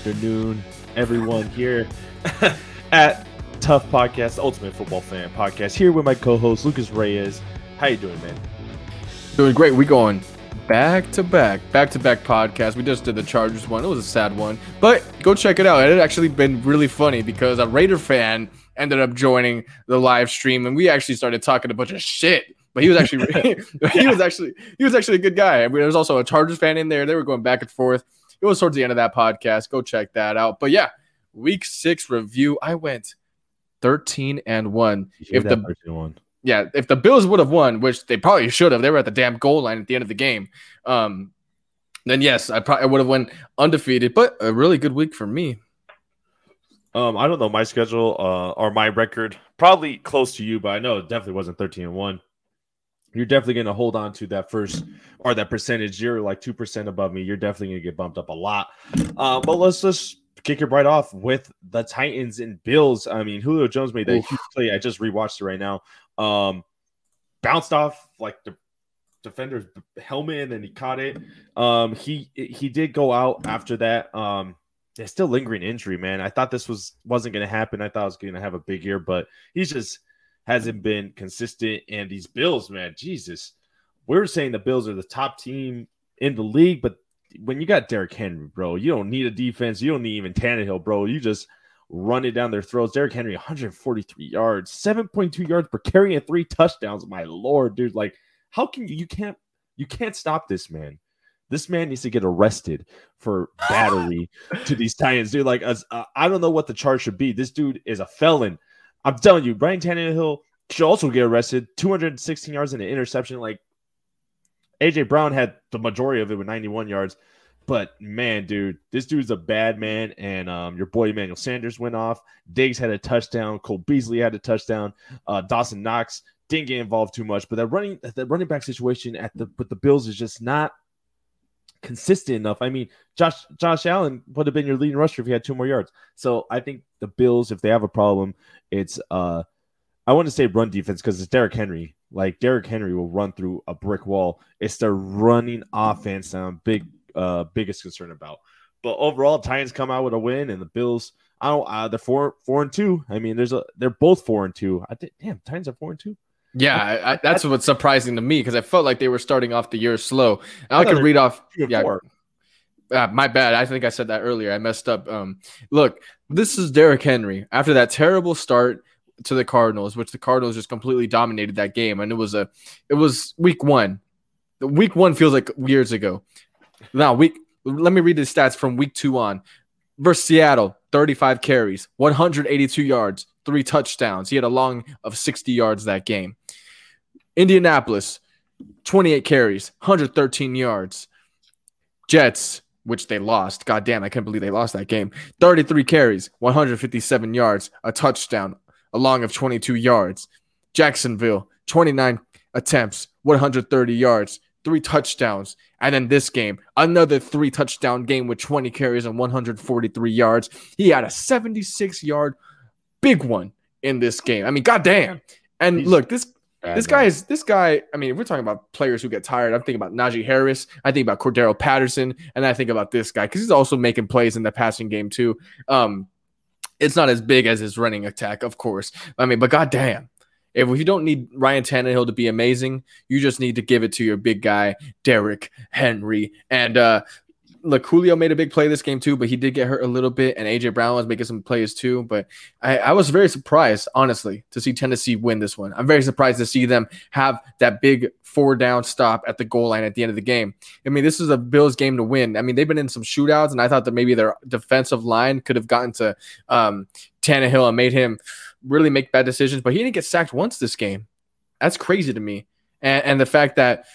afternoon, everyone, here at Tough Podcast, the Ultimate Football Fan Podcast, here with my co-host, Lucas Reyes. How you doing, man? Doing great. We going back-to-back podcast. We just did the Chargers one. It was a sad one, but go check it out. It had actually been really funny because a Raider fan ended up joining the live stream, and we actually started talking a bunch of shit. But he was actually he was actually a good guy. I mean, there was also a Chargers fan in there. They were going back and forth. It was towards the end of that podcast. Go check that out. But yeah, week 6 review. I went 13-1. If the Bills would have won, which they probably should have, they were at the damn goal line at the end of the game. Then yes, I would have went undefeated. But a really good week for me. I don't know my schedule or my record. Probably close to you, but I know it definitely wasn't 13-1. You're definitely going to hold on to that first or that percentage. You're like 2% above me. You're definitely going to get bumped up a lot. But let's just kick it right off with the Titans and Bills. I mean, Julio Jones made that huge play. I just rewatched it right now. Bounced off like the defender's helmet, and then he caught it. He did go out after that. There's still lingering injury, man. I thought this wasn't going to happen. I thought I was going to have a big year, but he's just hasn't been consistent. And these Bills, man, Jesus. We're saying the Bills are the top team in the league, but when you got Derrick Henry, bro, you don't need a defense. You don't need even Tannehill, bro. You just run it down their throats. Derrick Henry, 143 yards, 7.2 yards per carry, and 3 touchdowns. My Lord, dude. Like, how can you can't stop this, man. This man needs to get arrested for battery to these Titans, dude. Like, I don't know what the charge should be. This dude is a felon. I'm telling you, Ryan Tannehill should also get arrested. 216 yards and an interception. Like, A.J. Brown had the majority of it with 91 yards. But, man, dude, this dude's a bad man. And your boy Emmanuel Sanders went off. Diggs had a touchdown. Cole Beasley had a touchdown. Dawson Knox didn't get involved too much. But that running back situation with the Bills is just not consistent enough. I mean, Josh Allen would have been your leading rusher if he had 2 more yards. So I think the Bills, if they have a problem, it's I want to say run defense, because it's Derrick Henry. Like, Derrick Henry will run through a brick wall. It's their running offense that I'm biggest concern about. But overall, Titans come out with a win, and the Bills, they're 4-2. I mean, they're both 4-2. Damn, Titans are 4-2. Yeah, that's what's surprising to me, because I felt like they were starting off the year slow. And I could read off. My bad. I think I said that earlier. I messed up. Look, this is Derrick Henry. After that terrible start to the Cardinals, which the Cardinals just completely dominated that game, and it was week 1. The week 1 feels like years ago. Now, let me read the stats from week 2 on. Versus Seattle, 35 carries, 182 yards, 3 touchdowns. He had a long of 60 yards that game. Indianapolis, 28 carries, 113 yards. Jets, which they lost. God damn, I can't believe they lost that game. 33 carries, 157 yards, a touchdown, a long of 22 yards. Jacksonville, 29 attempts, 130 yards, 3 touchdowns. And then this game, another 3 touchdown game with 20 carries and 143 yards. He had a 76-yard big one in this game. I mean, goddamn. And he's look, this guy, I mean, if we're talking about players who get tired, I'm thinking about Najee Harris, I think about Cordero Patterson, and I think about this guy, because he's also making plays in the passing game too. It's not as big as his running attack, of course. I mean, but goddamn. If you don't need Ryan Tannehill to be amazing, you just need to give it to your big guy, Derrick Henry. And look, Julio made a big play this game too, but he did get hurt a little bit, and A.J. Brown was making some plays too. But I was very surprised, honestly, to see Tennessee win this one. I'm very surprised to see them have that big 4-down stop at the goal line at the end of the game. I mean, this is a Bills game to win. I mean, they've been in some shootouts, and I thought that maybe their defensive line could have gotten to Tannehill and made him really make bad decisions, but he didn't get sacked once this game. That's crazy to me. And the fact that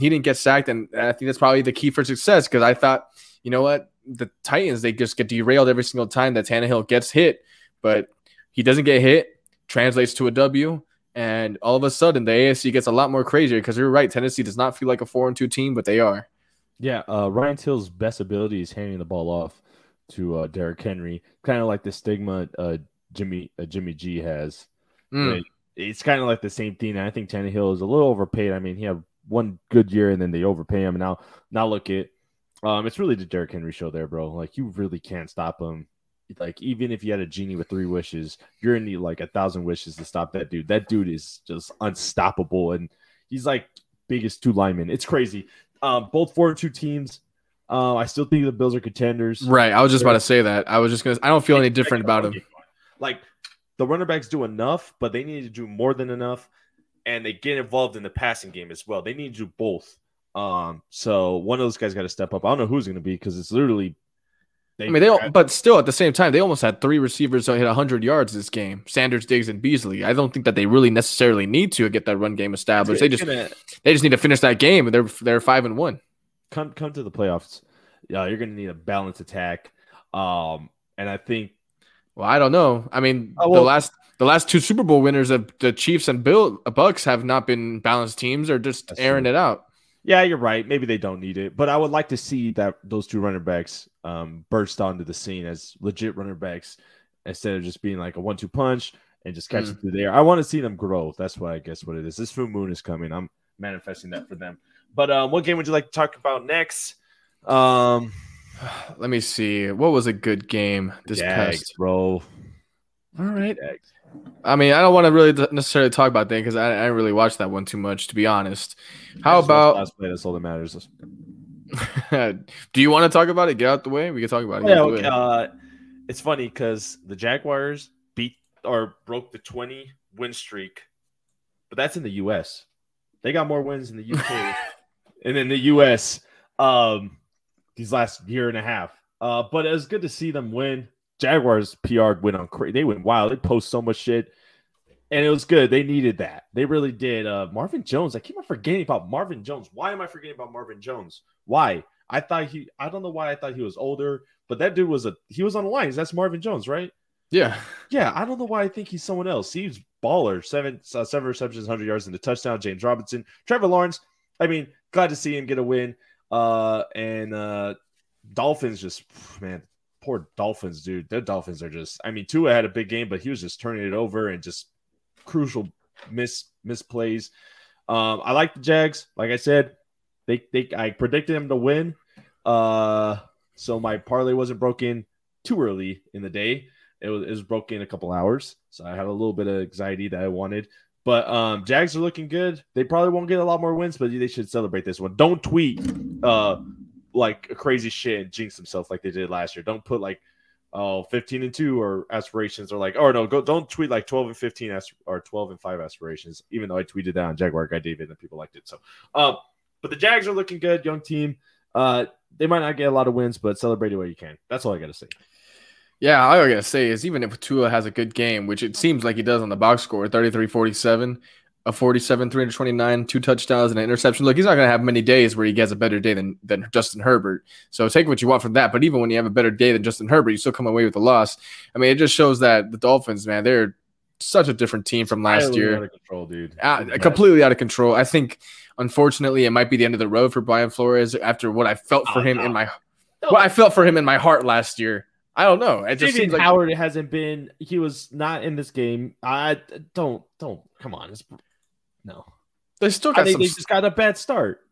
he didn't get sacked, and I think that's probably the key for success, because I thought, you know what, the Titans, they just get derailed every single time that Tannehill gets hit, but he doesn't get hit, translates to a W, and all of a sudden the AFC gets a lot more crazier, because you're right, Tennessee does not feel like a 4-2 team, but they are. Yeah, Ryan Tannehill's best ability is handing the ball off to Derrick Henry, kind of like the stigma Jimmy G has. Right? It's kind of like the same thing. I think Tannehill is a little overpaid. I mean, he had one good year, and then they overpay him. And now look at It's really the Derrick Henry show there, bro. Like, you really can't stop him. Like, even if you had a genie with 3 wishes, you're going to need like 1,000 wishes to stop that dude. That dude is just unstoppable. And he's like biggest 2 linemen. It's crazy. Both 4-2 teams. I still think the Bills are contenders. Right. I was just about to say that. I don't feel any different about him. Like, the running backs do enough, but they need to do more than enough. And they get involved in the passing game as well. They need to do both. So one of those guys got to step up. I don't know who's going to be, because it's literally. But still, at the same time, they almost had 3 receivers that hit 100 yards this game: Sanders, Diggs, and Beasley. I don't think that they really necessarily need to get that run game established. They just need to finish that game, and they're 5-1. Come to the playoffs, you're going to need a balanced attack, and I think. Well, I don't know. I mean, the last 2 Super Bowl winners of the Chiefs and Bucks have not been balanced teams. They're just airing it out. Yeah, you're right. Maybe they don't need it, but I would like to see that those 2 running backs burst onto the scene as legit running backs instead of just being like a 1-2 punch and just catch it through the air. I want to see them grow. That's why I guess what it is. This full moon is coming. I'm manifesting that for them. But what game would you like to talk about next? Let me see. What was a good game this past, bro? All right. Jags. I mean, I don't want to really necessarily talk about that because I didn't really watch that one too much, to be honest. How about last play? That's all that matters. Do you want to talk about it? Get out the way. We can talk about it. Yeah, okay. It's funny because the Jaguars broke the 20 win streak, but that's in the U.S. They got more wins in the UK and in the U.S. These last year and a half. But it was good to see them win. Jaguars PR they went wild. They post so much shit, and it was good. They needed that. They really did. Marvin Jones. I keep on forgetting about Marvin Jones. Why am I forgetting about Marvin Jones? Why? I don't know why I thought he was older, but that dude he was on the Lions. That's Marvin Jones, right? Yeah. Yeah. I don't know why I think he's someone else. He's baller. 7 receptions, 100 yards, and a touchdown. James Robinson, Trevor Lawrence. I mean, glad to see him get a win. And Dolphins just, man. Poor Dolphins, dude. Their Dolphins are just. I mean, Tua had a big game, but he was just turning it over and just crucial misplays. I like the Jags. Like I said, I predicted them to win. So my parlay wasn't broken too early in the day. It was broken a couple hours, so I had a little bit of anxiety that I wanted. But Jags are looking good. They probably won't get a lot more wins, but they should celebrate this one. Don't tweet. Like crazy shit and jinx themselves like they did last year. Don't put like 15-2 or aspirations or like, oh no, don't tweet like 12-15 or 12-5 aspirations, even though I tweeted that on Jaguar Guy David and people liked it. So but the Jags are looking good, young team. They might not get a lot of wins, but celebrate it where you can. That's all I gotta say. Yeah, all I gotta say is even if Tua has a good game, which it seems like he does on the box score, 33-47. A 47, 329, 2 touchdowns, and an interception. Look, he's not going to have many days where he gets a better day than Justin Herbert. So take what you want from that. But even when you have a better day than Justin Herbert, you still come away with a loss. I mean, it just shows that the Dolphins, man, they're such a different team from last year. Out of control, dude. Completely out of control. I think, unfortunately, it might be the end of the road for Brian Flores after what I felt for him in my heart last year. I don't know. It just seems like Howard hasn't been. He was not in this game. I don't. Come on. No, they still got. They just got a bad start.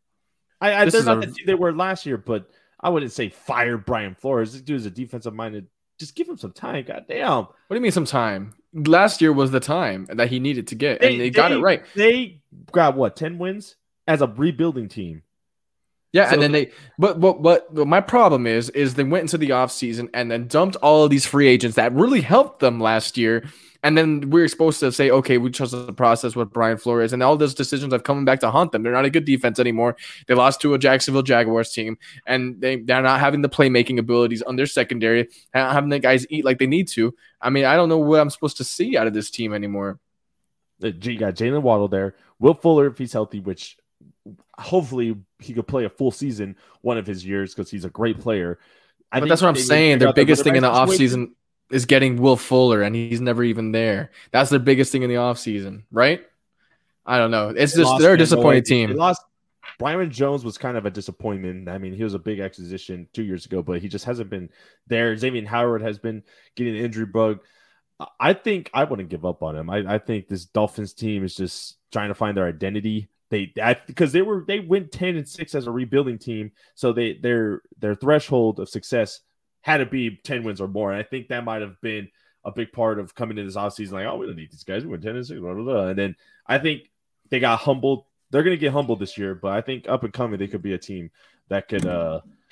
They're not the team they were last year, but I wouldn't say fire Brian Flores. This dude is a defensive minded. Just give him some time. Goddamn. What do you mean some time? Last year was the time that he needed to get, and they got it right. They got 10 wins as a rebuilding team. Yeah, so, and then but my problem is they went into the offseason and then dumped all of these free agents that really helped them last year. And then we're supposed to say, okay, we trust the process with Brian Flores, and all those decisions have come back to haunt them. They're not a good defense anymore. They lost to a Jacksonville Jaguars team, and they're not having the playmaking abilities on their secondary, not having the guys eat like they need to. I mean, I don't know what I'm supposed to see out of this team anymore. You got Jalen Waddle there. Will Fuller, if he's healthy, which hopefully he could play a full season one of his years because he's a great player. But that's what I'm saying. Their biggest thing in the offseason is getting Will Fuller, and he's never even there. That's their biggest thing in the offseason, right? I don't know. It's just they're a disappointing team. They lost. Brian Jones was kind of a disappointment. I mean, he was a big acquisition 2 years ago, but he just hasn't been there. Xavier Howard has been getting an injury bug. I think I wouldn't give up on him. I think this Dolphins team is just trying to find their identity. Because they went 10-6 as a rebuilding team, so their threshold of success had to be 10 wins or more. And I think that might have been a big part of coming into this offseason, like, oh, we don't need these guys. We went 10-6, blah, blah, blah. And then I think they got humbled. They're going to get humbled this year, but I think up and coming, they could be a team that could.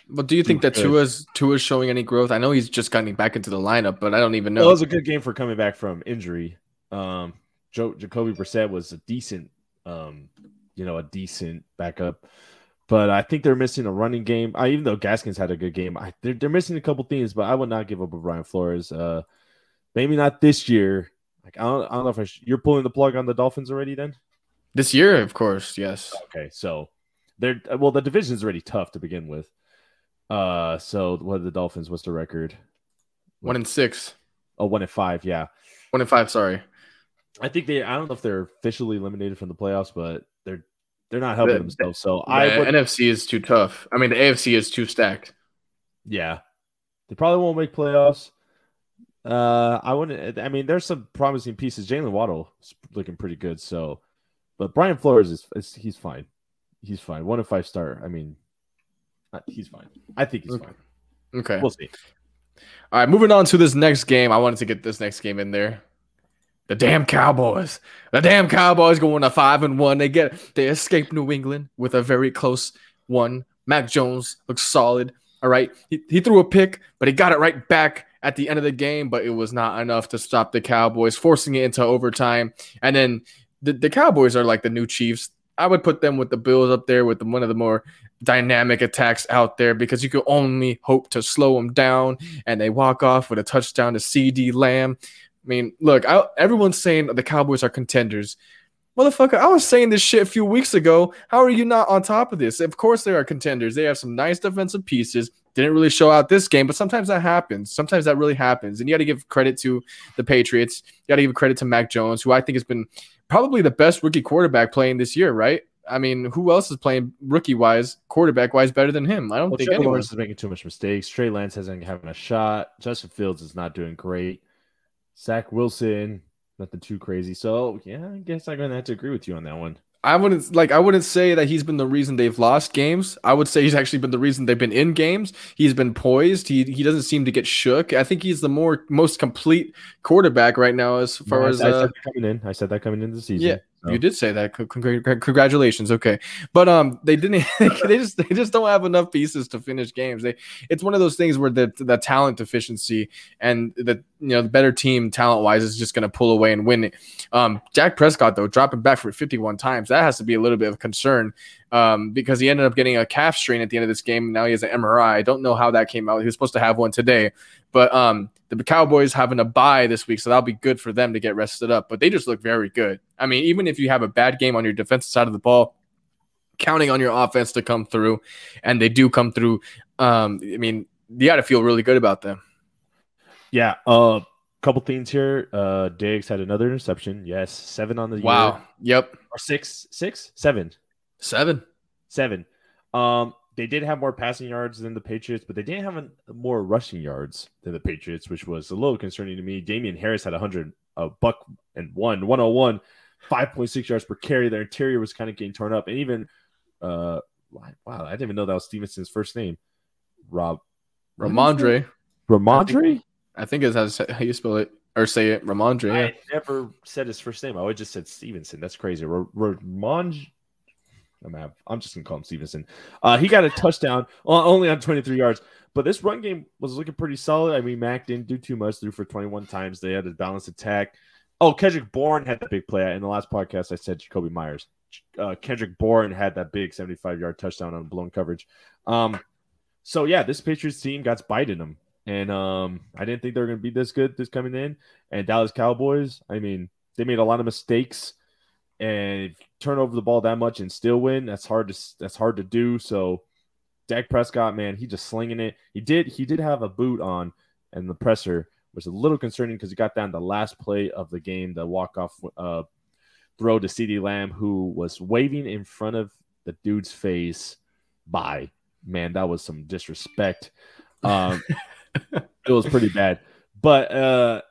But do you think that Tua's showing any growth? I know he's just gotten back into the lineup, but I don't even know. Well, it was a good game for coming back from injury. Jacoby Brissett was a decent, backup, but I think they're missing a running game. Even though Gaskins had a good game, they're missing a couple things. But I would not give up on Brian Flores. Maybe not this year. Like I don't know if you're pulling the plug on the Dolphins already. Then this year, of course, yes. Okay, so the division's already tough to begin with. So what are the Dolphins? What's the record? 1-6. Oh, 1-5. Yeah, 1-5. Sorry, I think I don't know if they're officially eliminated from the playoffs, but they're not helping themselves. So yeah, NFC is too tough. I mean, the AFC is too stacked. Yeah, they probably won't make playoffs. There's some promising pieces. Jalen Waddle is looking pretty good. So, but Brian Flores is he's fine. He's fine. 1-5 star. I mean. He's fine. I think he's fine. Okay. We'll see. All right, moving on to this next game. I wanted to get this next game in there. The damn Cowboys. The damn Cowboys going to 5-1. They escape New England with a very close one. Mac Jones looks solid. All right. He threw a pick, but he got it right back at the end of the game, but it was not enough to stop the Cowboys, forcing it into overtime. And then the Cowboys are like the new Chiefs. I would put them with the Bills up there with one of the more dynamic attacks out there because you can only hope to slow them down, and they walk off with a touchdown to CeeDee Lamb. I mean, look, everyone's saying the Cowboys are contenders. Motherfucker, I was saying this shit a few weeks ago. How are you not on top of this? Of course they are contenders. They have some nice defensive pieces. Didn't really show out this game, but sometimes that happens. Sometimes that really happens, and you got to give credit to the Patriots. You got to give credit to Mac Jones, who I think has been probably the best rookie quarterback playing this year, right? I mean, who else is playing rookie-wise, quarterback-wise better than him? I don't think anyone. Trevor Lawrence is making too much mistakes. Trey Lance hasn't having a shot. Justin Fields is not doing great. Zach Wilson, nothing too crazy. So, yeah, I guess I'm going to have to agree with you on that one. I wouldn't say that he's been the reason they've lost games. I would say he's actually been the reason they've been in games. He's been poised. He doesn't seem to get shook. I think he's the most complete quarterback right now as far as I said that coming into the season. Yeah, so. You did say that. Congratulations. Okay, but they just don't have enough pieces to finish games. It's one of those things where the talent deficiency and the better team talent wise is just going to pull away and win it. Dak Prescott though dropping back for 51 times. That has to be a little bit of a concern because he ended up getting a calf strain at the end of this game. Now he has an MRI. I don't know how that came out. He was supposed to have one today, but the Cowboys having a bye this week, so that'll be good for them to get rested up. But they just look very good. I mean, even if you have a bad game on your defensive side of the ball, counting on your offense to come through, and they do come through, you got to feel really good about them. Yeah, couple things here. Diggs had another interception. Yes, 7 on the year. Wow. Yep. Or 6? 7. 7. They did have more passing yards than the Patriots, but they didn't have more rushing yards than the Patriots, which was a little concerning to me. Damian Harris had 100, $101, 5.6 yards per carry. Their interior was kind of getting torn up. And even, wow, I didn't even know that was Stevenson's first name. Ramondre? I think it's how you spell it or say it, Ramondre. Yeah. I never said his first name. I always just said Stevenson. That's crazy. I'm just going to call him Stevenson. He got a touchdown only on 23 yards. But this run game was looking pretty solid. I mean, Mac didn't do too much. Threw for 21 times. They had a balanced attack. Oh, Kendrick Bourne had the big play. In the last podcast, I said Jacoby Myers. Kendrick Bourne had that big 75-yard touchdown on blown coverage. So, yeah, this Patriots team got biting them. And I didn't think they were going to be this good this coming in. And Dallas Cowboys, I mean, they made a lot of mistakes, and turn over the ball that much and still win. That's hard to do. So Dak Prescott, man, he just slinging it. He did have a boot on, and the presser was a little concerning because he got down the last play of the game, the walk-off throw to CeeDee Lamb, who was waving in front of the dude's face. Bye, man, that was some disrespect. It was pretty bad, but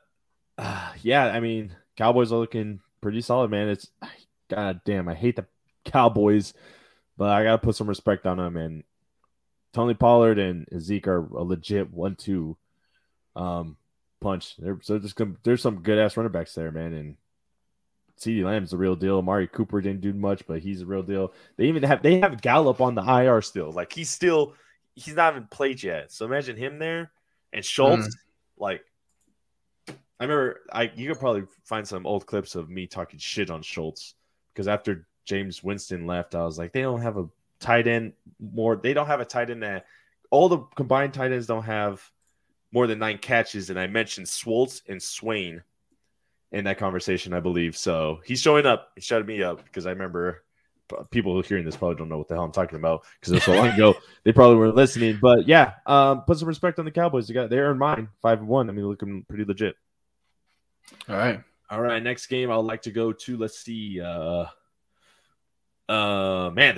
Cowboys are looking pretty solid, man. It's goddamn. I hate the Cowboys, but I got to put some respect on them. And Tony Pollard and Zeke are a legit 1-2 punch. There's some good-ass running backs there, man. And CeeDee Lamb's the real deal. Amari Cooper didn't do much, but he's the real deal. They even have Gallup on the IR still. Like, he's not even played yet. So imagine him there. And Schultz, like, I remember you could probably find some old clips of me talking shit on Schultz because after James Winston left, I was like, they don't have a tight end that all the combined tight ends don't have more than 9 catches. And I mentioned Schultz and Swain in that conversation, I believe. So he's showing up. He shut me up because I remember people hearing this probably don't know what the hell I'm talking about because it was so long ago. They probably weren't listening. But yeah, put some respect on the Cowboys. They earned mine 5-1. I mean, looking pretty legit. All right. Next game I'd like to go to. Let's see. Man, the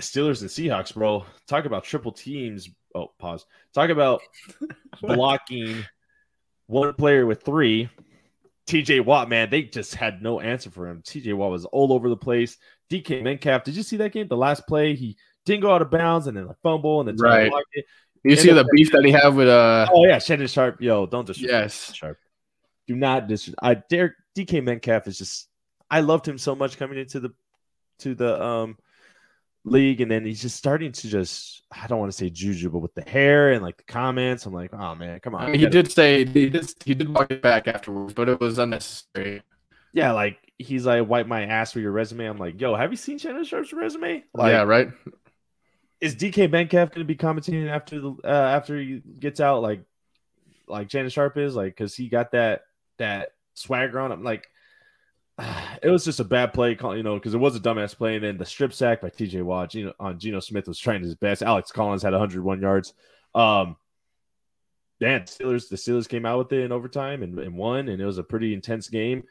Steelers and Seahawks, bro. Talk about triple teams. Oh, pause. Talk about blocking one player with 3. T.J. Watt, man, they just had no answer for him. T.J. Watt was all over the place. D.K. Metcalf, did you see that game? The last play, he didn't go out of bounds, and then a fumble, and then Tyler Lockett. You see the beef that he had with Shannon Sharp. Yo, don't disrespect Sharp. Do not disrespect. I dare D.K. Metcalf is just. I loved him so much coming into the league, and then he's just starting to just. I don't want to say juju, but with the hair and like the comments, I'm like, oh man, come on. I mean, he did walk it back afterwards, but it was unnecessary. Yeah, like he's like, wipe my ass with your resume. I'm like, yo, have you seen Shannon Sharp's resume? Like, yeah, right. Is DK Metcalf going to be commentating after he gets out like Shannon Sharp is, like, because he got that swagger on him, like. It was just a bad play, because it was a dumbass play. And then the strip sack by T.J. Watt on Geno Smith was trying his best. Alex Collins had 101 yards. The Steelers came out with it in overtime and won, and it was a pretty intense game.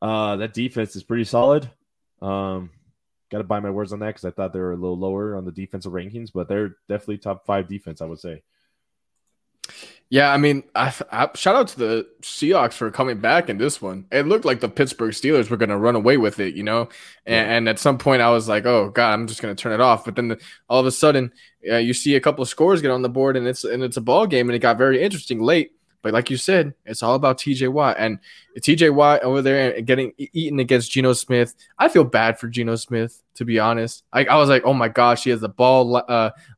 That defense is pretty solid. Got to buy my words on that because I thought they were a little lower on the defensive rankings, but they're definitely top 5 defense, I would say. Yeah, I mean, I shout out to the Seahawks for coming back in this one. It looked like the Pittsburgh Steelers were going to run away with it, and at some point I was like, oh, God, I'm just going to turn it off. But then all of a sudden you see a couple of scores get on the board, and it's a ball game, and it got very interesting late. But like you said, it's all about T.J. Watt. And T.J. Watt over there and getting eaten against Geno Smith. I feel bad for Geno Smith, to be honest. I was like, oh, my gosh, he has the ball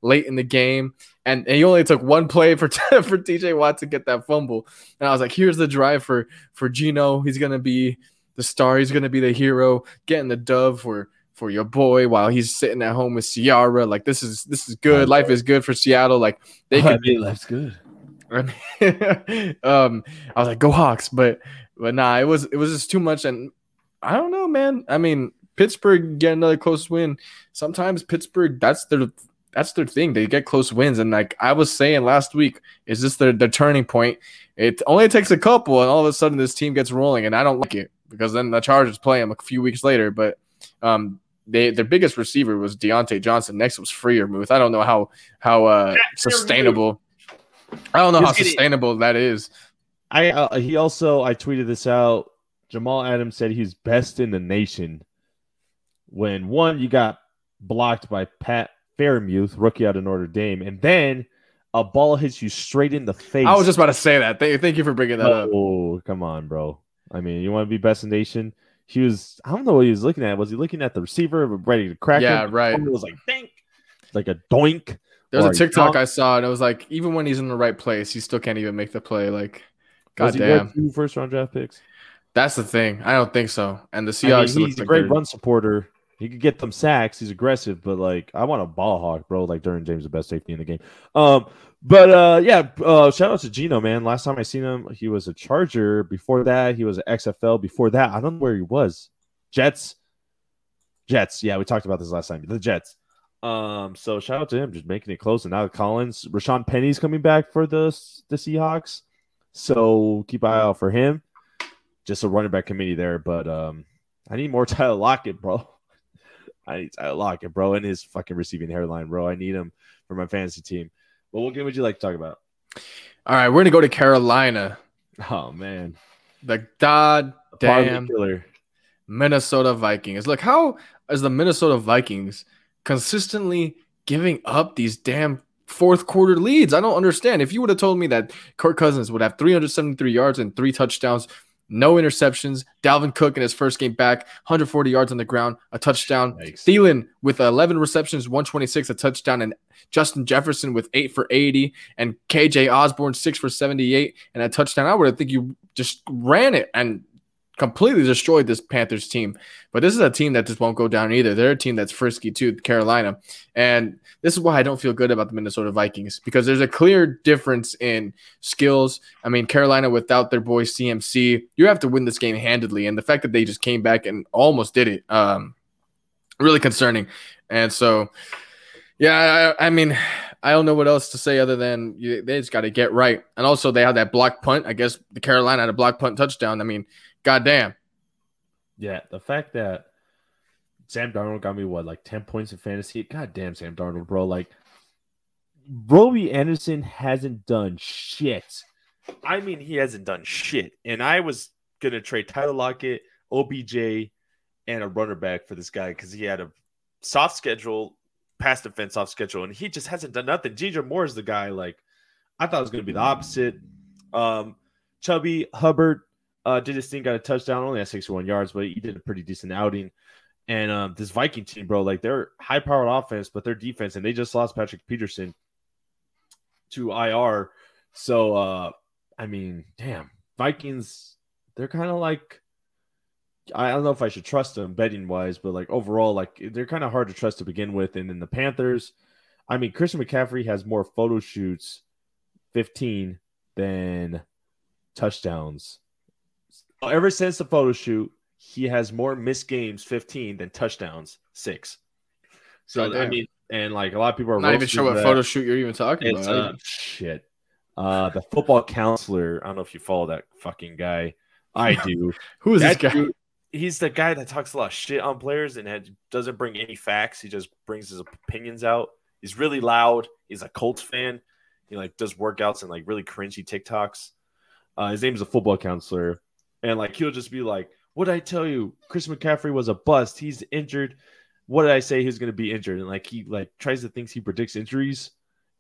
late in the game. And he only took one play for T.J. Watt to get that fumble. And I was like, here's the drive for Geno. He's going to be the star. He's going to be the hero, getting the dub for your boy while he's sitting at home with Ciara. Like, this is good. Life is good for Seattle. Like, life's good. I was like, go Hawks, but nah, it was just too much, and I don't know, man. I mean, Pittsburgh get another close win. Sometimes Pittsburgh, that's their thing. They get close wins, and like I was saying last week, is this their turning point? It only takes a couple, and all of a sudden this team gets rolling, and I don't like it because then the Chargers play them a few weeks later. But their biggest receiver was Deontay Johnson. Next was Freiermuth. I don't know how sustainable. I don't know how sustainable that is. I tweeted this out. Jamal Adams said he's best in the nation. When you got blocked by Pat Freiermuth, rookie out of Notre Dame, and then a ball hits you straight in the face. I was just about to say that. Thank you for bringing that up. Oh, come on, bro. I mean, you want to be best in the nation? He was. I don't know what he was looking at. Was he looking at the receiver ready to crack him? Yeah, right. It was like dink, like a doink. There's a TikTok I saw, and it was like, even when he's in the right place, he still can't even make the play. Like, goddamn. Was he 2 first-round draft picks? That's the thing. I don't think so. And the Seahawks. He's a great run supporter. He could get them sacks. He's aggressive, but like, I want a ball hawk, bro. Like, Derwin James, the best safety in the game. Shout out to Geno, man. Last time I seen him, he was a Charger. Before that, he was an XFL. Before that, I don't know where he was. Jets. Yeah, we talked about this last time. The Jets. So shout out to him, just making it close. And now Collins, Rashawn Penny's coming back for the Seahawks. So keep an eye out for him. Just a running back committee there, but I need more Tyler Lockett, bro. And his fucking receiving hairline, bro. I need him for my fantasy team. But what game would you like to talk about? All right, we're gonna go to Carolina. Oh man, the goddamn killer. Minnesota Vikings. Look, how is the Minnesota Vikings consistently giving up these damn fourth quarter leads? I don't understand. If you would have told me that Kirk Cousins would have 373 yards and 3 touchdowns, no interceptions, Dalvin Cook in his first game back, 140 yards on the ground, a touchdown. Nice. Thielen with 11 receptions, 126, a touchdown, and Justin Jefferson with 8 for 80, and KJ Osborne 6 for 78, and a touchdown. I would think you just ran it and completely destroyed this Panthers team. But this is a team that just won't go down either. They're a team that's frisky too, Carolina. And this is why I don't feel good about the Minnesota Vikings, because there's a clear difference in skills. I mean, Carolina without their boy CMC, you have to win this game handedly. And the fact that they just came back and almost did it, really concerning. And so, yeah, I mean, I don't know what else to say other than they just got to get right. And also they had that block punt. I guess the Carolina had a block punt touchdown. I mean, goddamn. Yeah, the fact that Sam Darnold got me, what, like 10 points in fantasy? Goddamn, Sam Darnold, bro. Like, Robbie Anderson hasn't done shit. I mean, he hasn't done shit. And I was going to trade Tyler Lockett, OBJ, and a runner back for this guy because he had a soft schedule, pass defense off schedule, and he just hasn't done nothing. DJ Moore is the guy, like, I thought it was going to be the opposite. Chubby Hubbard did his thing, got a touchdown, only had 61 yards, but he did a pretty decent outing. And this Viking team, bro, like, they're high-powered offense, but their defense, and they just lost Patrick Peterson to IR. So, I mean, damn, Vikings, they're kind of like, I don't know if I should trust them betting-wise, but, like, overall, like, they're kind of hard to trust to begin with. And then the Panthers, I mean, Christian McCaffrey has more photo shoots, 15, than touchdowns. Ever since the photo shoot, he has more missed games, 15, than touchdowns, 6. So, I mean, and like a lot of people are not even sure what photo shoot you're even talking about. Shit. The football counselor, I don't know if you follow that fucking guy. I do. Who is that guy? Dude, he's the guy that talks a lot of shit on players and doesn't bring any facts. He just brings his opinions out. He's really loud. He's a Colts fan. He like does workouts and like really cringy TikToks. His name is a football counselor. And, like, he'll just be like, what did I tell you? Chris McCaffrey was a bust. He's injured. What did I say he's going to be injured? And, like, he, like, tries to think he predicts injuries.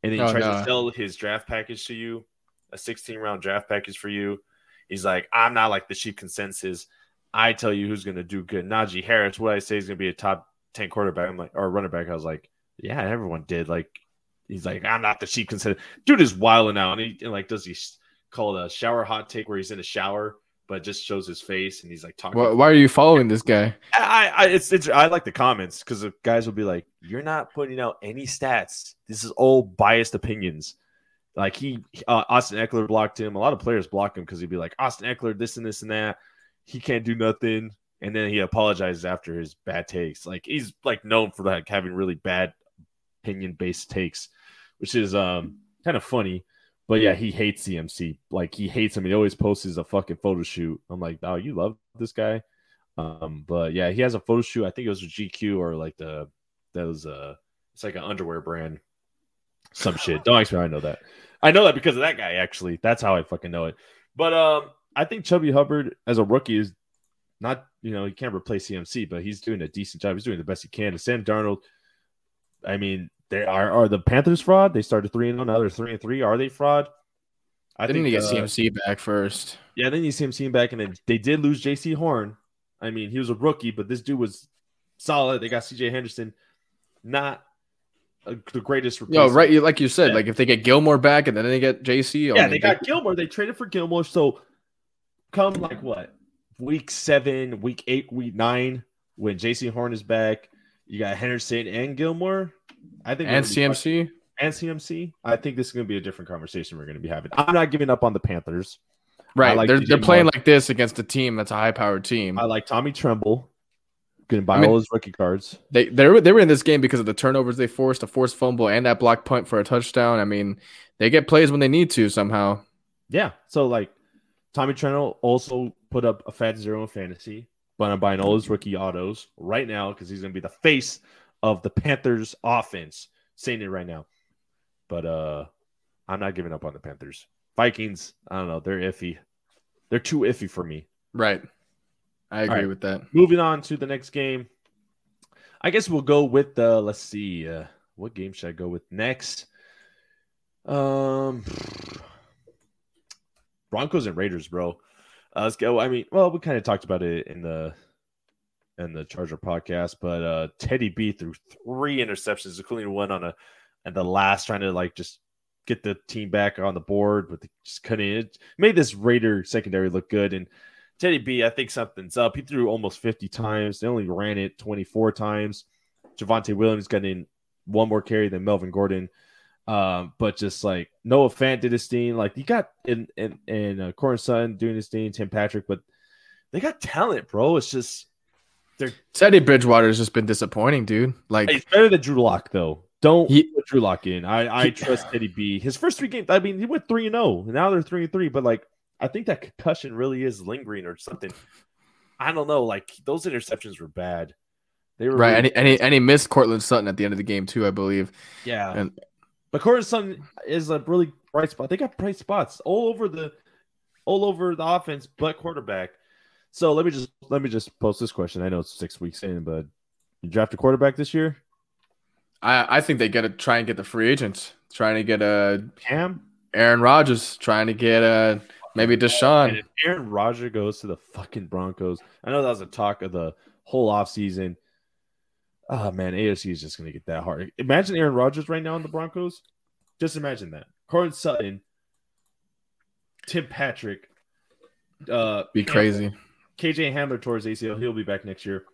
And then he tries to sell his draft package to you, a 16-round draft package for you. He's like, I'm not like the sheep consensus. I tell you who's going to do good. Najee Harris, what did I say he's going to be a top 10 quarterback? I'm like, or running back. I was like, yeah, everyone did. Like, he's like, I'm not the sheep consensus. Dude is wilding out. And, he does these called a shower hot take where he's in a shower, but just shows his face and he's like talking. Why are you following this guy? I like the comments because the guys will be like, "You're not putting out any stats. This is all biased opinions." Like Austin Eckler blocked him. A lot of players block him because he'd be like, "Austin Eckler, this and this and that. He can't do nothing." And then he apologizes after his bad takes. Like he's like known for like having really bad opinion based takes, which is kind of funny. But yeah, he hates CMC. Like he hates him. He always posts a fucking photo shoot. I'm like, oh, you love this guy. But yeah, he has a photo shoot. I think it was with GQ or like it's like an underwear brand, some shit. Don't ask me. I know that. I know that because of that guy. Actually, that's how I fucking know it. But I think Chubby Hubbard as a rookie is not. You know, he can't replace CMC, but he's doing a decent job. He's doing the best he can. And Sam Darnold, I mean. They are the Panthers fraud? They started 3-0, now they're 3-3. Are they fraud? I think they get CMC back first. Yeah, they need CMC back, and then they did lose J.C. Horn. I mean, he was a rookie, but this dude was solid. They got C.J. Henderson, not the greatest replacement. No, right, like you said, like if they get Gilmore back and then they get J.C. Yeah, they got Gilmore. They traded for Gilmore, so come like what? Week 7, week 8, week 9, when J.C. Horn is back, you got Henderson and Gilmore. I think and CMC. I think this is going to be a different conversation we're going to be having. I'm not giving up on the Panthers. Right. Like they're playing like this against a team that's a high-powered team. I like Tommy Tremble. Going to buy all his rookie cards. They were in this game because of the turnovers they forced, a forced fumble, and that block punt for a touchdown. I mean, they get plays when they need to somehow. Yeah. So, like, Tommy Tremble also put up a fat 0 in fantasy, but I'm buying all his rookie autos right now because he's going to be the face of the Panthers offense, saying it right now. But I'm not giving up on the Panthers. Vikings, I don't know. They're iffy. They're too iffy for me. Right. I agree with that. Moving on to the next game. I guess we'll go with the let's see. What game should I go with next? Broncos and Raiders, bro. Let's go. I mean, well, we kind of talked about it in the Charger podcast, but Teddy B threw 3 interceptions, including one at the last, trying to like just get the team back on the board, but they just couldn't. It made this Raider secondary look good. And Teddy B, I think something's up. He threw almost 50 times. They only ran it 24 times. Javonte Williams got in one more carry than Melvin Gordon. But just like Noah Fant did his thing. Like you got and Courtland Sutton doing his thing, Tim Patrick, but they got talent, bro. It's just Teddy Bridgewater has just been disappointing, dude. Like it's better than Drew Lock though. Don't put Drew Lock in. I trust Teddy B. His first 3 games, I mean, he went 3-0. Now they're 3-3. But like, I think that concussion really is lingering or something. I don't know. Like those interceptions were bad. They were right. Really and he missed Courtland Sutton at the end of the game too, I believe. Yeah. But Courtland Sutton is a really bright spot. They got bright spots all over the offense, but quarterback. So let me just post this question. I know it's 6 weeks in, but you draft a quarterback this year. I think they got to try and get the free agents, trying to get a Cam, Aaron Rodgers, trying to get a maybe Deshaun. And if Aaron Rodgers goes to the fucking Broncos, I know that was a talk of the whole offseason. Oh, man, AFC is just going to get that hard. Imagine Aaron Rodgers right now in the Broncos. Just imagine that. Courtland Sutton, Tim Patrick. Be crazy. KJ Hamler towards ACL. He'll be back next year.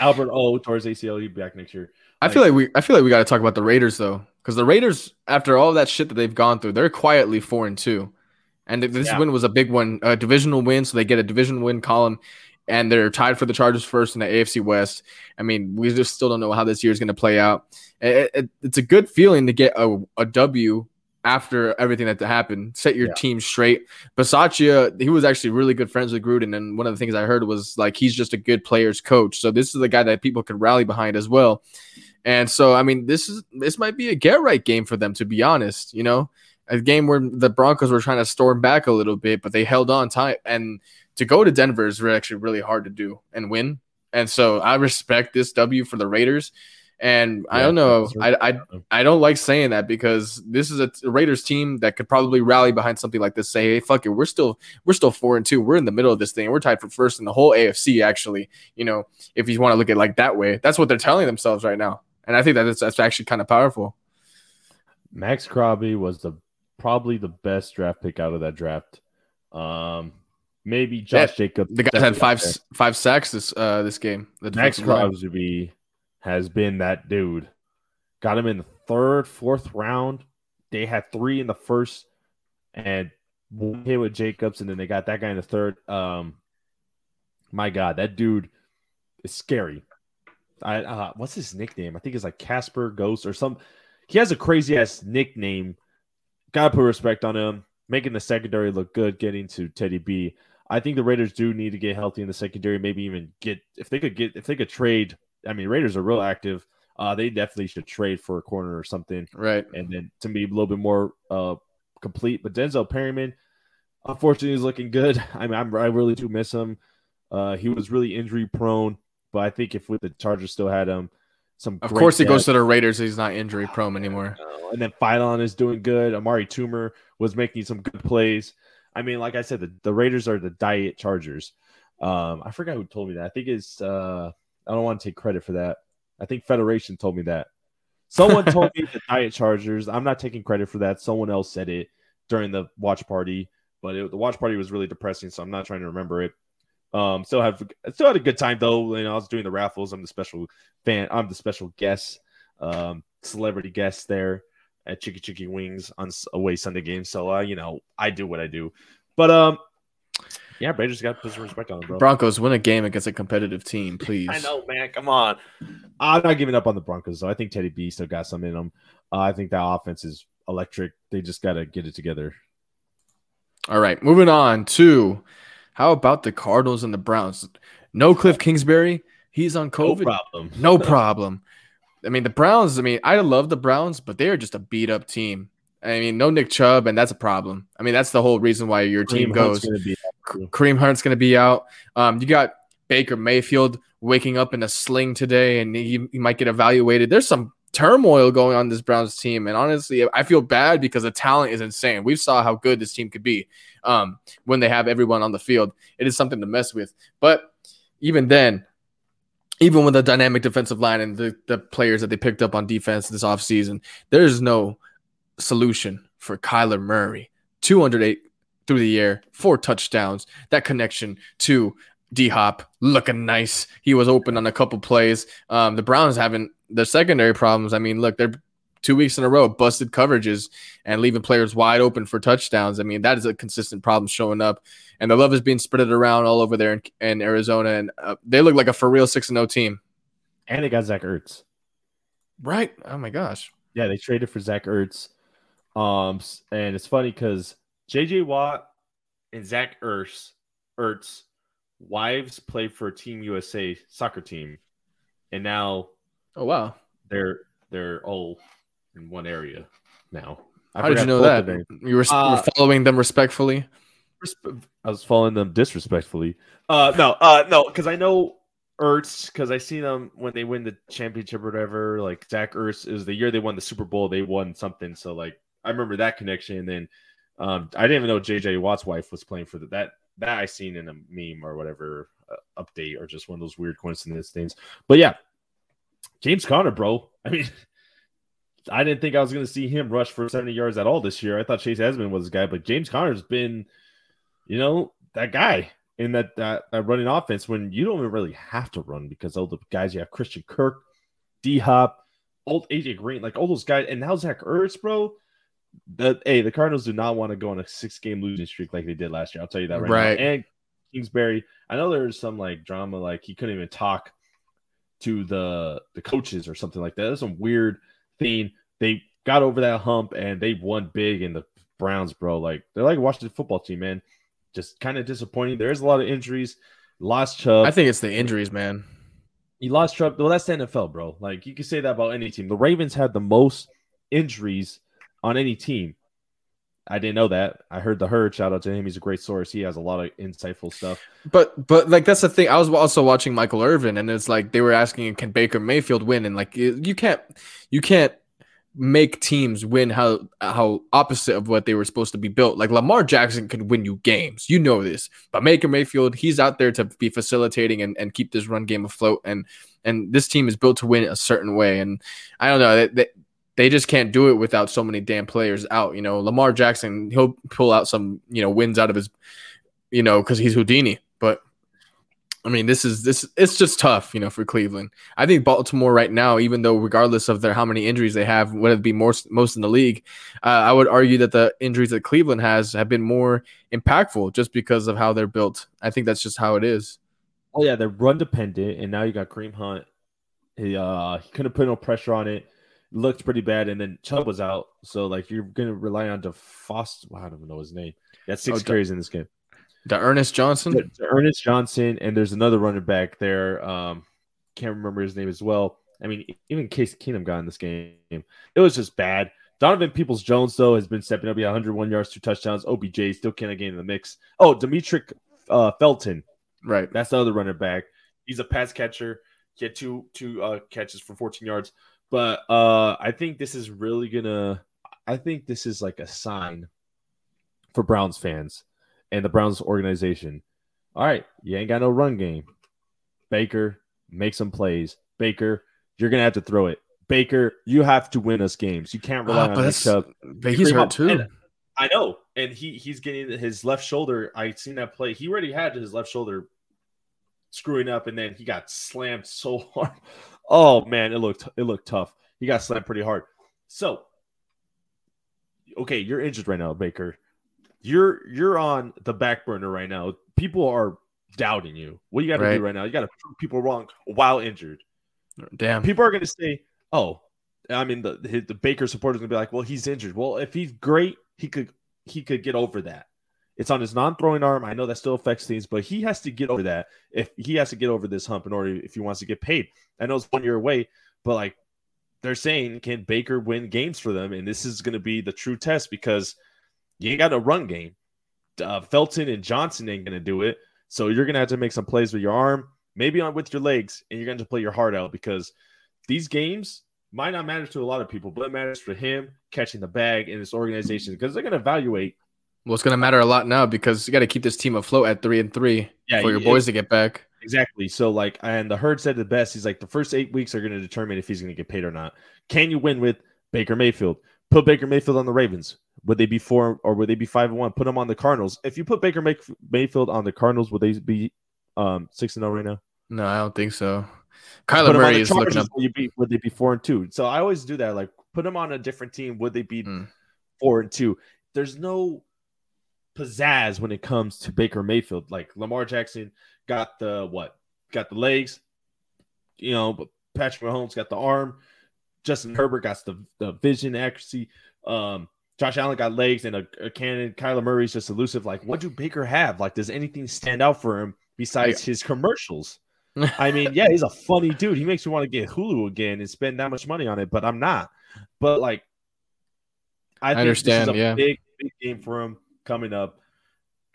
Albert O towards ACL. He'll be back next year. I feel like we got to talk about the Raiders though, because the Raiders, after all that shit that they've gone through, they're quietly 4-2, and this win was a big one, a divisional win. So they get a division win column, and they're tied for the Chargers first in the AFC West. I mean, we just still don't know how this year is going to play out. It's a good feeling to get a W after everything that happened. Set your team straight. Bisaccia, he was actually really good friends with Gruden, and one of the things I heard was like he's just a good players coach. So this is the guy that people could rally behind as well. And so, I mean, this might be a get-right game for them, to be honest, you know, a game where the Broncos were trying to storm back a little bit, but they held on tight. And to go to Denver is actually really hard to do and win. And so I respect this W for the Raiders. And I don't know. I don't like saying that because this is a Raiders team that could probably rally behind something like this. Say, hey, fuck it, we're still 4-2. We're in the middle of this thing. We're tied for first in the whole AFC. Actually, you know, if you want to look at it like that way, that's what they're telling themselves right now. And I think that that's actually kind of powerful. Max Crosby was probably the best draft pick out of that draft. Maybe Josh Jacobs. The guys had five sacks this game. Max Crosby has been that dude. Got him in the 3rd, 4th round. They had 3 in the 1st and 1 hit with Jacobs, and then they got that guy in the 3rd. My God, that dude is scary. I what's his nickname? I think it's like Casper Ghost or some. He has a crazy-ass nickname. Got to put respect on him. Making the secondary look good, getting to Teddy B. I think the Raiders do need to get healthy in the secondary, maybe even if they could trade. I mean, Raiders are real active. They definitely should trade for a corner or something. Right. And then to me, a little bit more complete. But Denzel Perryman, unfortunately, is looking good. I mean, I really do miss him. He was really injury prone, but I think if with the Chargers still had him, of course he goes to the Raiders. He's not injury prone anymore. And then Filon is doing good. Amari Toomer was making some good plays. I mean, like I said, the Raiders are the diet Chargers. I forgot who told me that. I think it's. I don't want to take credit for that. I think Federation told me that. Someone told me the Diet Chargers. I'm not taking credit for that. Someone else said it during the watch party, but the watch party was really depressing, so I'm not trying to remember it. Still had a good time though. You know, I was doing the raffles. I'm the special fan. I'm the special guest, celebrity guest there at Chicky Chicky Wings on away Sunday games. So you know, I do what I do, but yeah, Raiders got to put some respect on them, bro. Broncos win a game against a competitive team, please. I know, man. Come on. I'm not giving up on the Broncos, though. I think Teddy B still got some in them. I think that offense is electric. They just got to get it together. All right, moving on to how about the Cardinals and the Browns? No Cliff Kingsbury. He's on COVID. No problem. I mean, the Browns, I love the Browns, but they are just a beat-up team. I mean, no Nick Chubb, and that's a problem. I mean, that's the whole reason why your team goes. Kareem Hunt's going to be out. You got Baker Mayfield waking up in a sling today, and he might get evaluated. There's some turmoil going on this Browns team, and honestly, I feel bad because the talent is insane. We saw how good this team could be when they have everyone on the field. It is something to mess with. But even then, even with the dynamic defensive line and the players that they picked up on defense this offseason, there's no solution for Kyler Murray. 208 through the air, 4 touchdowns. That connection to D-Hop looking nice. He was open on a couple plays. The Browns having their secondary problems. I mean, look, they're 2 weeks in a row busted coverages and leaving players wide open for touchdowns. I mean, that is a consistent problem showing up. And the love is being spread around all over there in Arizona. And they look like a for real 6-0 team. And they got Zach Ertz. Right. Oh, my gosh. Yeah, they traded for Zach Ertz. And it's funny because J.J. Watt and Zach Ertz wives play for Team USA soccer team, and now, oh wow, they're all in one area now. How did you know that? You were following them respectfully. I was following them disrespectfully. No, because I know Ertz because I seen them when they win the championship or whatever. Like Zach Ertz is the year they won the Super Bowl, they won something. So like I remember that connection. And then I didn't even know J.J. Watt's wife was playing for that. That I seen in a meme or whatever update or just one of those weird coincidence things. But yeah, James Conner, bro. I mean, I didn't think I was going to see him rush for 70 yards at all this year. I thought Chase Edmonds was the guy, but James Conner's been, you know, that guy in that running offense when you don't even really have to run because all the guys you have Christian Kirk, D-Hop, old AJ Green, like all those guys, and now Zach Ertz, bro. The Cardinals do not want to go on a 6-game losing streak like they did last year. I'll tell you that right now. And Kingsbury, I know there was some like drama, like he couldn't even talk to the coaches or something like that. That's some weird thing. They got over that hump and they won big in the Browns, bro. Like they're like Washington football team, man. Just kind of disappointing. There's a lot of injuries. Lost Chubb. I think it's the injuries, man. You lost Chubb. Well, that's the NFL, bro. Like you can say that about any team. The Ravens had the most injuries on any team. I didn't know that. I heard the Herd. Shout out to him. He's a great source. He has a lot of insightful stuff. But like that's the thing. I was also watching Michael Irvin, and it's like they were asking, can Baker Mayfield win? And like you can't make teams win how opposite of what they were supposed to be built. Like Lamar Jackson could win you games. You know this. But Baker Mayfield, he's out there to be facilitating and keep this run game afloat. And this team is built to win a certain way. And I don't know that. They just can't do it without so many damn players out. You know, Lamar Jackson, he'll pull out some, you know, wins out of his, you know, because he's Houdini. But I mean, it's just tough, you know, for Cleveland. I think Baltimore right now, even though regardless of how many injuries they have, whether it be most in the league, I would argue that the injuries that Cleveland has have been more impactful just because of how they're built. I think that's just how it is. Oh yeah, they're run dependent, and now you got Kareem Hunt. He couldn't put no pressure on it. Looked pretty bad, and then Chubb was out. So, like, you're going to rely on DeFoster. Well, I don't even know his name. That's 6 carries in this game. D'Ernest Johnson? D'Ernest Johnson, and there's another running back there. Can't remember his name as well. I mean, even Case Keenum got in this game. It was just bad. Donovan Peoples-Jones, though, has been stepping up. He had 101 yards, 2 touchdowns. OBJ still can't get in the mix. Oh, Demetric Felton. Right. That's the other running back. He's a pass catcher. He had two catches for 14 yards. But I think this is really I think this is like a sign for Browns fans and the Browns organization. All right, you ain't got no run game. Baker, make some plays. Baker, you're going to have to throw it. Baker, you have to win us games. You can't rely on Chubb. Baker's hurt too. And I know. And he's getting his left shoulder. I seen that play. He already had his left shoulder screwing up, and then he got slammed so hard. Oh man, it looked tough. He got slammed pretty hard. So, okay, you're injured right now, Baker. You're on the back burner right now. People are doubting you. What you got to do right now? You got to prove people wrong while injured. Damn. People are going to say, "Oh, I mean the Baker supporters going to be like, well, he's injured. Well, if he's great, he could get over that. It's on his non-throwing arm. I know that still affects things, but he has to get over that. If he has to get over this hump in order if he wants to get paid. I know it's 1 year away, but like they're saying, can Baker win games for them? And this is going to be the true test because you ain't got a run game. Felton and Johnson ain't going to do it. So you're going to have to make some plays with your arm, maybe on with your legs, and you're going to play your heart out because these games might not matter to a lot of people, but it matters for him catching the bag in this organization because they're going to evaluate. Well, it's going to matter a lot now because you got to keep this team afloat at 3-3 for your boys to get back. Exactly. So, like, and the Herd said the best. He's like, the first 8 weeks are going to determine if he's going to get paid or not. Can you win with Baker Mayfield? Put Baker Mayfield on the Ravens. Would they be 4 or would they be 5-1? Put them on the Cardinals. If you put Baker Mayfield on the Cardinals, would they be 6-0 right now? No, I don't think so. Kyler Murray is looking up. Would they be 4-2? So I always do that. Like, put them on a different team. Would they be 4-2? There's no pizzazz when it comes to Baker Mayfield. Like, Lamar Jackson got the got the legs, you know, but Patrick Mahomes got the arm. Justin Herbert got the vision, accuracy. Josh Allen got legs and a cannon. Kyler Murray's just elusive. Like, what do Baker have? Like, does anything stand out for him besides his commercials? I mean, yeah, he's a funny dude. He makes me want to get Hulu again and spend that much money on it, but I'm not. But, like, I think understand, this is a big game for him coming up.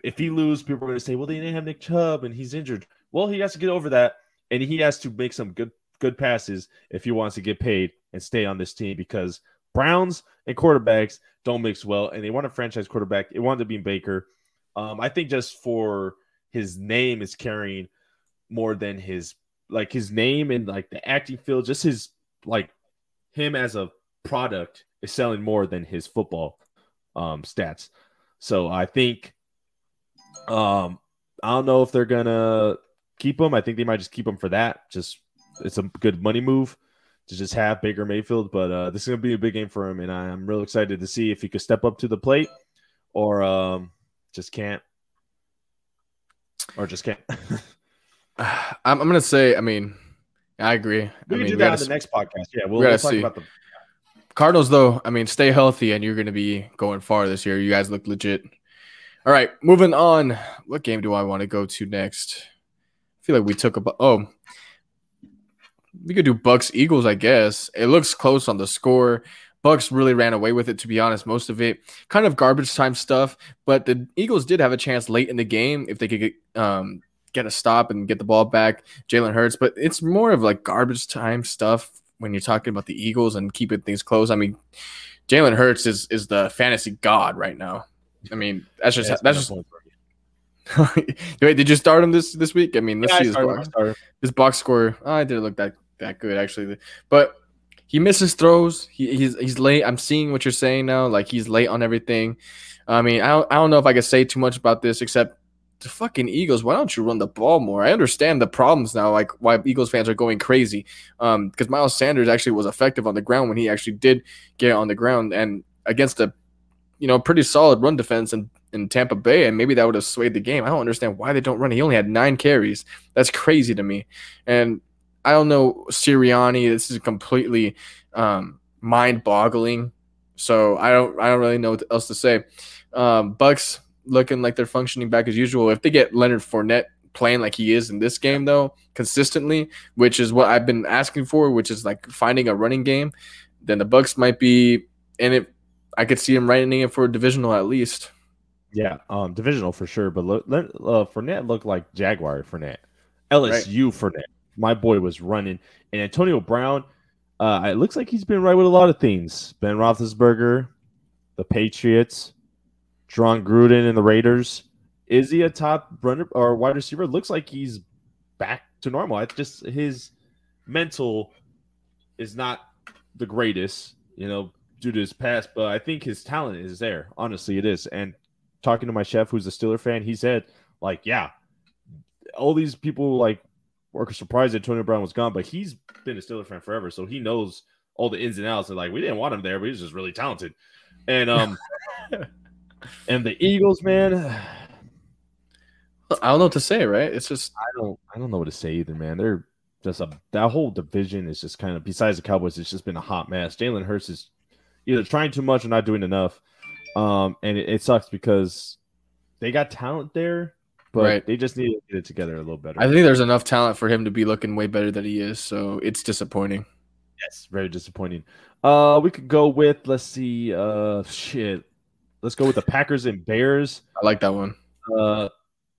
If he loses, people are going to say, well, they didn't have Nick Chubb and he's injured. Well, he has to get over that, and he has to make some good passes if he wants to get paid and stay on this team because Browns and quarterbacks don't mix well, and they want a franchise quarterback. It wanted to be Baker. I think just for his name is carrying more than his name and like the acting field, just his like him as a product is selling more than his football stats. So I think I don't know if they're gonna keep him. I think they might just keep him for that. Just it's a good money move to just have Baker Mayfield, but this is going to be a big game for him, and I'm real excited to see if he could step up to the plate or just can't. I'm going to say, I mean, I agree. We can do that on the next podcast. Yeah, we'll talk about the Cardinals, though. I mean, stay healthy, and you're going to be going far this year. You guys look legit. All right, moving on. What game do I want to go to next? I feel like we took we could do Bucks-Eagles, I guess. It looks close on the score. Bucks really ran away with it, to be honest, most of it. Kind of garbage time stuff, but the Eagles did have a chance late in the game if they could get a stop and get the ball back, Jalen Hurts. But it's more of like garbage time stuff when you're talking about the Eagles and keeping things close. I mean, Jalen Hurts is the fantasy god right now. I mean, that's just Wait, did you start him this week? I mean, let's see this box score. Oh, I didn't look that good actually, but he misses throws. He's late. I'm seeing what you're saying now. Like he's late on everything. I mean, I don't know if I could say too much about this except the fucking Eagles. Why don't you run the ball more? I understand the problems now, like why Eagles fans are going crazy. Because Miles Sanders actually was effective on the ground when he actually did get on the ground and against a pretty solid run defense in Tampa Bay, and maybe that would have swayed the game. I don't understand why they don't run. He only had 9 carries. That's crazy to me. And I don't know, Sirianni, this is completely mind-boggling. So I don't really know what else to say. Bucks looking like they're functioning back as usual. If they get Leonard Fournette playing like he is in this game, though, consistently, which is what I've been asking for, which is like finding a running game, then the Bucks might be in it. I could see him running it for a divisional at least. Yeah, divisional for sure. But Fournette looked like Jaguar Fournette, LSU Fournette. My boy was running. And Antonio Brown, it looks like he's been right with a lot of things. Ben Roethlisberger, the Patriots, Jon Gruden, and the Raiders. Is he a top runner or wide receiver? Looks like he's back to normal. It's just his mental is not the greatest, due to his past, but I think his talent is there. Honestly, it is. And talking to my chef, who's a Steeler fan, he said, like, yeah, all these people like were surprised that Antonio Brown was gone, but he's been a Steeler fan forever, so he knows all the ins and outs. And like, we didn't want him there, but he's just really talented. And and the Eagles, man, I don't know what to say, right? It's just I don't know what to say either, man. They're just that whole division is just kind of, besides the Cowboys, it's just been a hot mess. Jalen Hurts is either trying too much or not doing enough. And it sucks because they got talent there, but they just need to get it together a little better. I think there's enough talent for him to be looking way better than he is, so it's disappointing. Yes, very disappointing. We could go with, let's see, Let's go with the Packers and Bears. I like that one.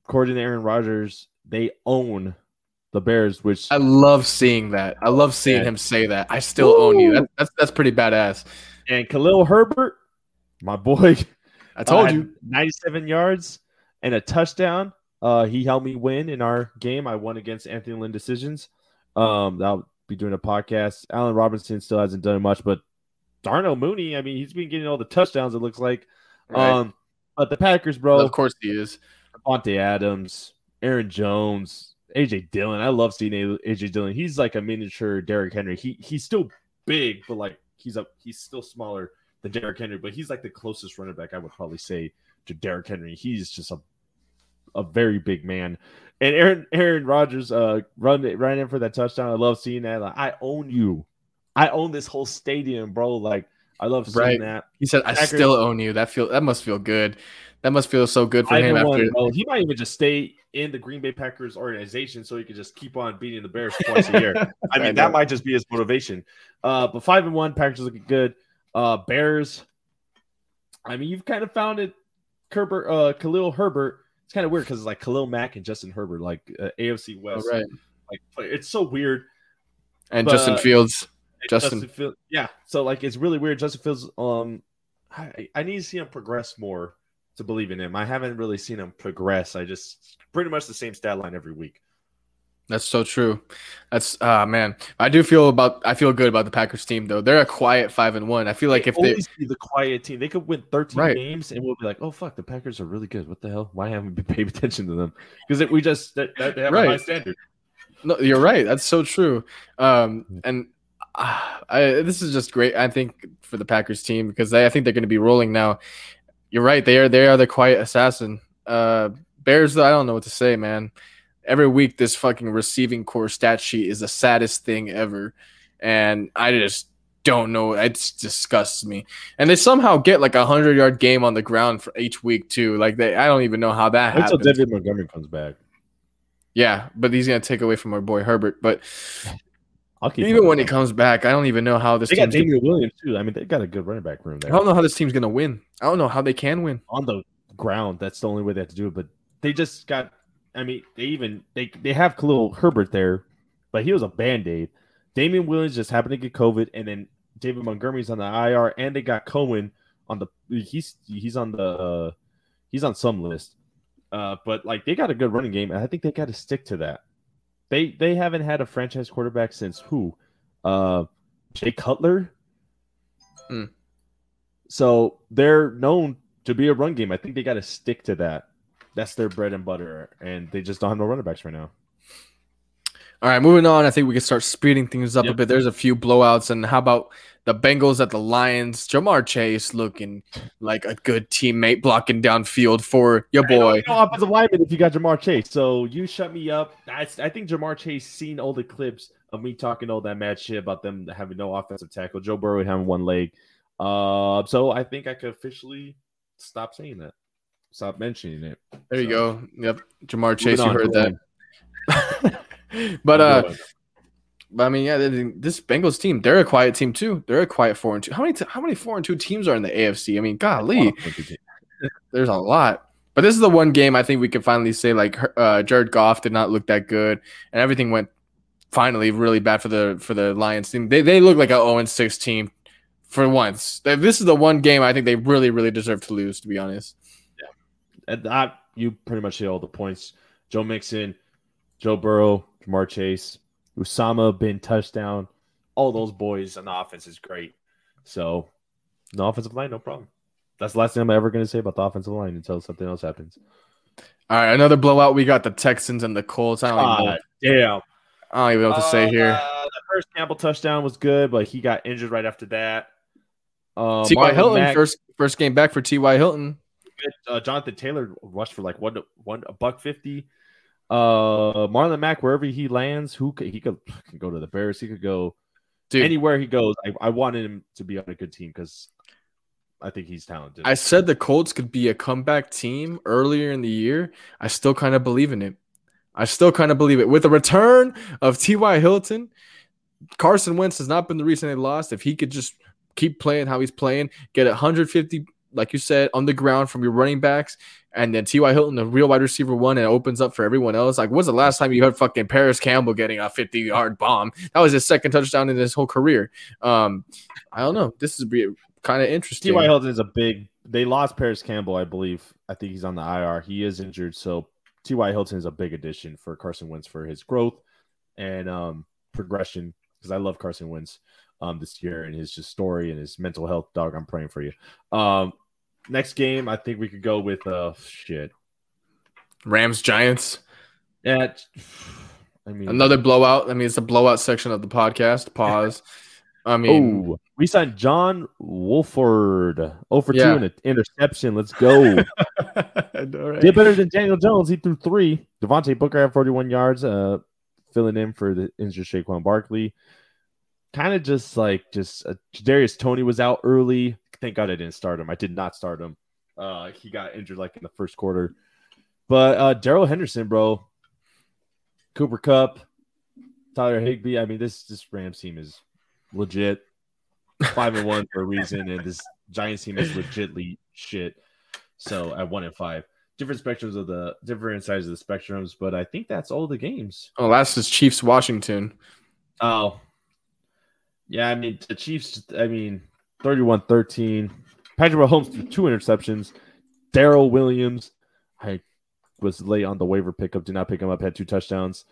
According to Aaron Rodgers, they own the Bears, which I love seeing that. I love seeing him say that. I still own you. That's pretty badass. And Khalil Herbert, my boy, I told you, 97 yards and a touchdown. He helped me win in our game. I won against Anthony Lynn decisions. I'll be doing a podcast. Allen Robinson still hasn't done much, but Darnell Mooney, I mean, he's been getting all the touchdowns, it looks like. Right. But the Packers, bro. Of course he is. Devontae Adams, Aaron Jones, A.J. Dillon. I love seeing A.J. Dillon. He's like a miniature Derrick Henry. He's still big, but like he's still smaller than Derrick Henry, but he's like the closest running back I would probably say to Derrick Henry. He's just a very big man. And Aaron Rodgers ran in for that touchdown. I love seeing that. Like, I own you. I own this whole stadium, bro. Like, I love seeing that. He said, I still own you. That must feel good. That must feel so good for him. He might even just stay in the Green Bay Packers organization so he could just keep on beating the Bears twice a year. I mean, that might just be his motivation. But 5-1, Packers looking good. Bears, I mean, you've kind of found it. Khalil Herbert. It's kind of weird because it's like Khalil Mack and Justin Herbert, like AFC West. Right. Like, it's so weird. And Justin Fields. Justin Fields, yeah. So like, it's really weird. Justin Fields, I need to see him progress more to believe in him. I haven't really seen him progress. I just pretty much the same stat line every week. That's so true. That's man. I feel good about the Packers team though. They're a quiet 5-1. I feel like if they be the quiet team, they could win 13 games and we'll be like, oh fuck, the Packers are really good. What the hell? Why haven't we been paying attention to them? Because we just they have a high standard. No, you're right. That's so true. And. This is just great, I think, for the Packers team because I think they're going to be rolling now. You're right. They are the quiet assassin. Bears, though, I don't know what to say, man. Every week, this fucking receiving core stat sheet is the saddest thing ever, and I just don't know. It disgusts me. And they somehow get like 100-yard game on the ground for each week too. Like I don't even know how that happens. Until David Montgomery comes back. Yeah, but he's going to take away from our boy Herbert, but. Even when he comes back, I don't even know how this team. They got Damian Williams, too. I mean, they've got a good running back room there. I don't know how this team's going to win. I don't know how they can win. On the ground, that's the only way they have to do it. But they just got – I mean, they have Khalil Herbert there, but he was a Band-Aid. Damian Williams just happened to get COVID, and then David Montgomery's on the IR, and they got Cohen on the – he's on some list. But, like, they got a good running game, and I think they got to stick to that. They haven't had a franchise quarterback since who? Jay Cutler? Mm. So they're known to be a run game. I think they got to stick to that. That's their bread and butter, and they just don't have no running backs right now. All right, moving on. I think we can start speeding things up a bit. There's a few blowouts, and how about the Bengals at the Lions? Jamar Chase looking like a good teammate blocking downfield for your boy. You know, offensive lineman if you got Jamar Chase, so you shut me up. I think Jamar Chase seen all the clips of me talking all that mad shit about them having no offensive tackle, Joe Burrow having one leg. So I think I could officially stop saying that, stop mentioning it. There you go. Yep, Jamar Chase, you heard that. But I mean, yeah, this Bengals team, they're a quiet team too. They're a quiet 4-2. How many 4-2 teams are in the AFC? I mean, golly, there's a lot. But this is the one game I think we can finally say like Jared Goff did not look that good, and everything went finally really bad for the Lions team. They look like a 0-6 team for once. This is the one game I think they really really deserve to lose, to be honest. Yeah, and you pretty much hit all the points. Joe Mixon, Joe Burrow, Jamar Chase, Usama Bin touchdown, all those boys on the offense is great. So, the offensive line, no problem. That's the last thing I'm ever going to say about the offensive line until something else happens. All right, another blowout. We got the Texans and the Colts. I don't even know what to say here. The first Campbell touchdown was good, but he got injured right after that. T.Y. Hilton, first game back for T.Y. Hilton. Jonathan Taylor rushed for like $1.50. Marlon Mack, wherever he lands, he could go to the Bears. He could go anywhere he goes. I wanted him to be on a good team because I think he's talented. I said the Colts could be a comeback team earlier in the year. I still kind of believe in it. With the return of T.Y. Hilton, Carson Wentz has not been the reason they lost. If he could just keep playing how he's playing, get 150 like you said, on the ground from your running backs, and then T.Y. Hilton, the real wide receiver one, and it opens up for everyone else. Like, when's the last time you heard fucking Paris Campbell getting a 50-yard bomb? That was his second touchdown in his whole career. I don't know. This is kind of interesting. T.Y. Hilton is a big – they lost Paris Campbell, I believe. I think he's on the IR. He is injured, so T.Y. Hilton is a big addition for Carson Wentz for his growth and progression, because I love Carson Wentz. This year and his just story and his mental health, dog. I'm praying for you. Next game, I think we could go with Rams Giants. Yeah, I mean another blowout. I mean it's a blowout section of the podcast. Pause. I mean, we signed John Wolford. 0-2 and an interception. Let's go. Right. Did better than Daniel Jones. He threw 3. Devontae Booker had 41 yards. Filling in for the injured Saquon Barkley. Kind of just like Kadarius Toney was out early. Thank God I didn't start him. I did not start him. He got injured like in the first quarter. But Darrell Henderson, bro, Cooper Kupp, Tyler Higbee. I mean, this Rams team is legit. 5-1 for a reason, and this Giants team is legitly shit. So at 1-5. Different sides of the spectrums, but I think that's all the games. Oh, last is Chiefs Washington. Oh. Yeah, I mean, the Chiefs, 31-13. Patrick Mahomes threw 2 interceptions. Darrell Williams, I was late on the waiver pickup, did not pick him up, had 2 touchdowns.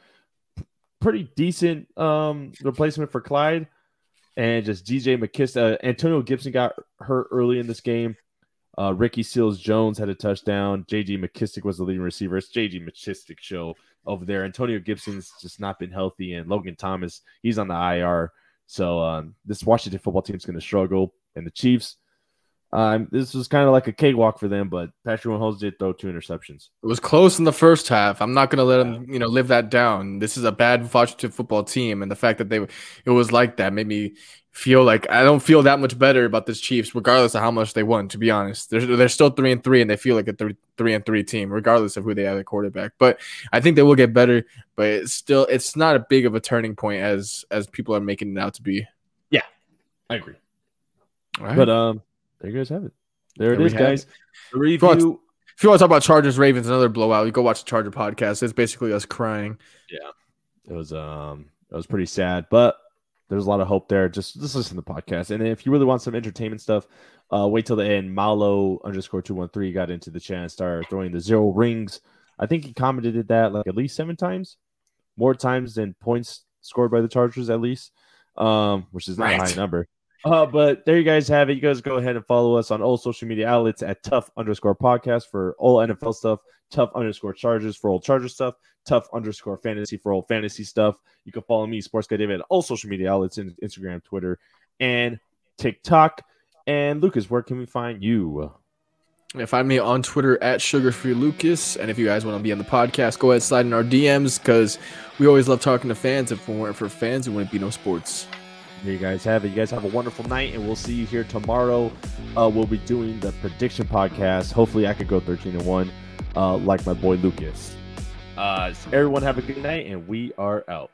Pretty decent replacement for Clyde. And just DJ McKissick. Antonio Gibson got hurt early in this game. Ricky Seals-Jones had a touchdown. J.G. McKissick was the leading receiver. It's J.G. McKissick show over there. Antonio Gibson's just not been healthy. And Logan Thomas, he's on the IR. So this Washington football team is going to struggle, and the Chiefs. This was kind of like a cakewalk for them, but Patrick Mahomes did throw 2 interceptions. It was close in the first half. I'm not going to let them, live that down. This is a bad Washington football team, and the fact that it was like that made me feel like I don't feel that much better about this Chiefs, regardless of how much they won. To be honest, they're still 3-3, and they feel like a 3-3 team, regardless of who they have at quarterback. But I think they will get better. But it's not as big of a turning point as people are making it out to be. Yeah, I agree. All right. But there you guys have it. There it is, guys. If you want to talk about Chargers, Ravens, another blowout, you go watch the Charger podcast. It's basically us crying. Yeah. It was pretty sad, but there's a lot of hope there. Just listen to the podcast. And if you really want some entertainment stuff, wait till the end. Malo_213 got into the chat and started throwing the 0 rings. I think he commented that like at least 7 times, more times than points scored by the Chargers, at least, which is not a high number. But there you guys have it. You guys go ahead and follow us on all social media outlets at tough_podcast for all NFL stuff, tough_chargers for all Charger stuff, tough_fantasy for all fantasy stuff. You can follow me, Sports Guy David, at all social media outlets in Instagram, Twitter, and TikTok. And Lucas, where can we find you? Yeah, find me on Twitter at SugarFreeLucas. And if you guys want to be on the podcast, go ahead, slide in our DMs, because we always love talking to fans. If we weren't for fans, it wouldn't be no sports. There you guys have it. You guys have a wonderful night, and we'll see you here tomorrow. We'll be doing the prediction podcast. Hopefully, I could go 13-1 like my boy Lucas. So everyone have a good night, and we are out.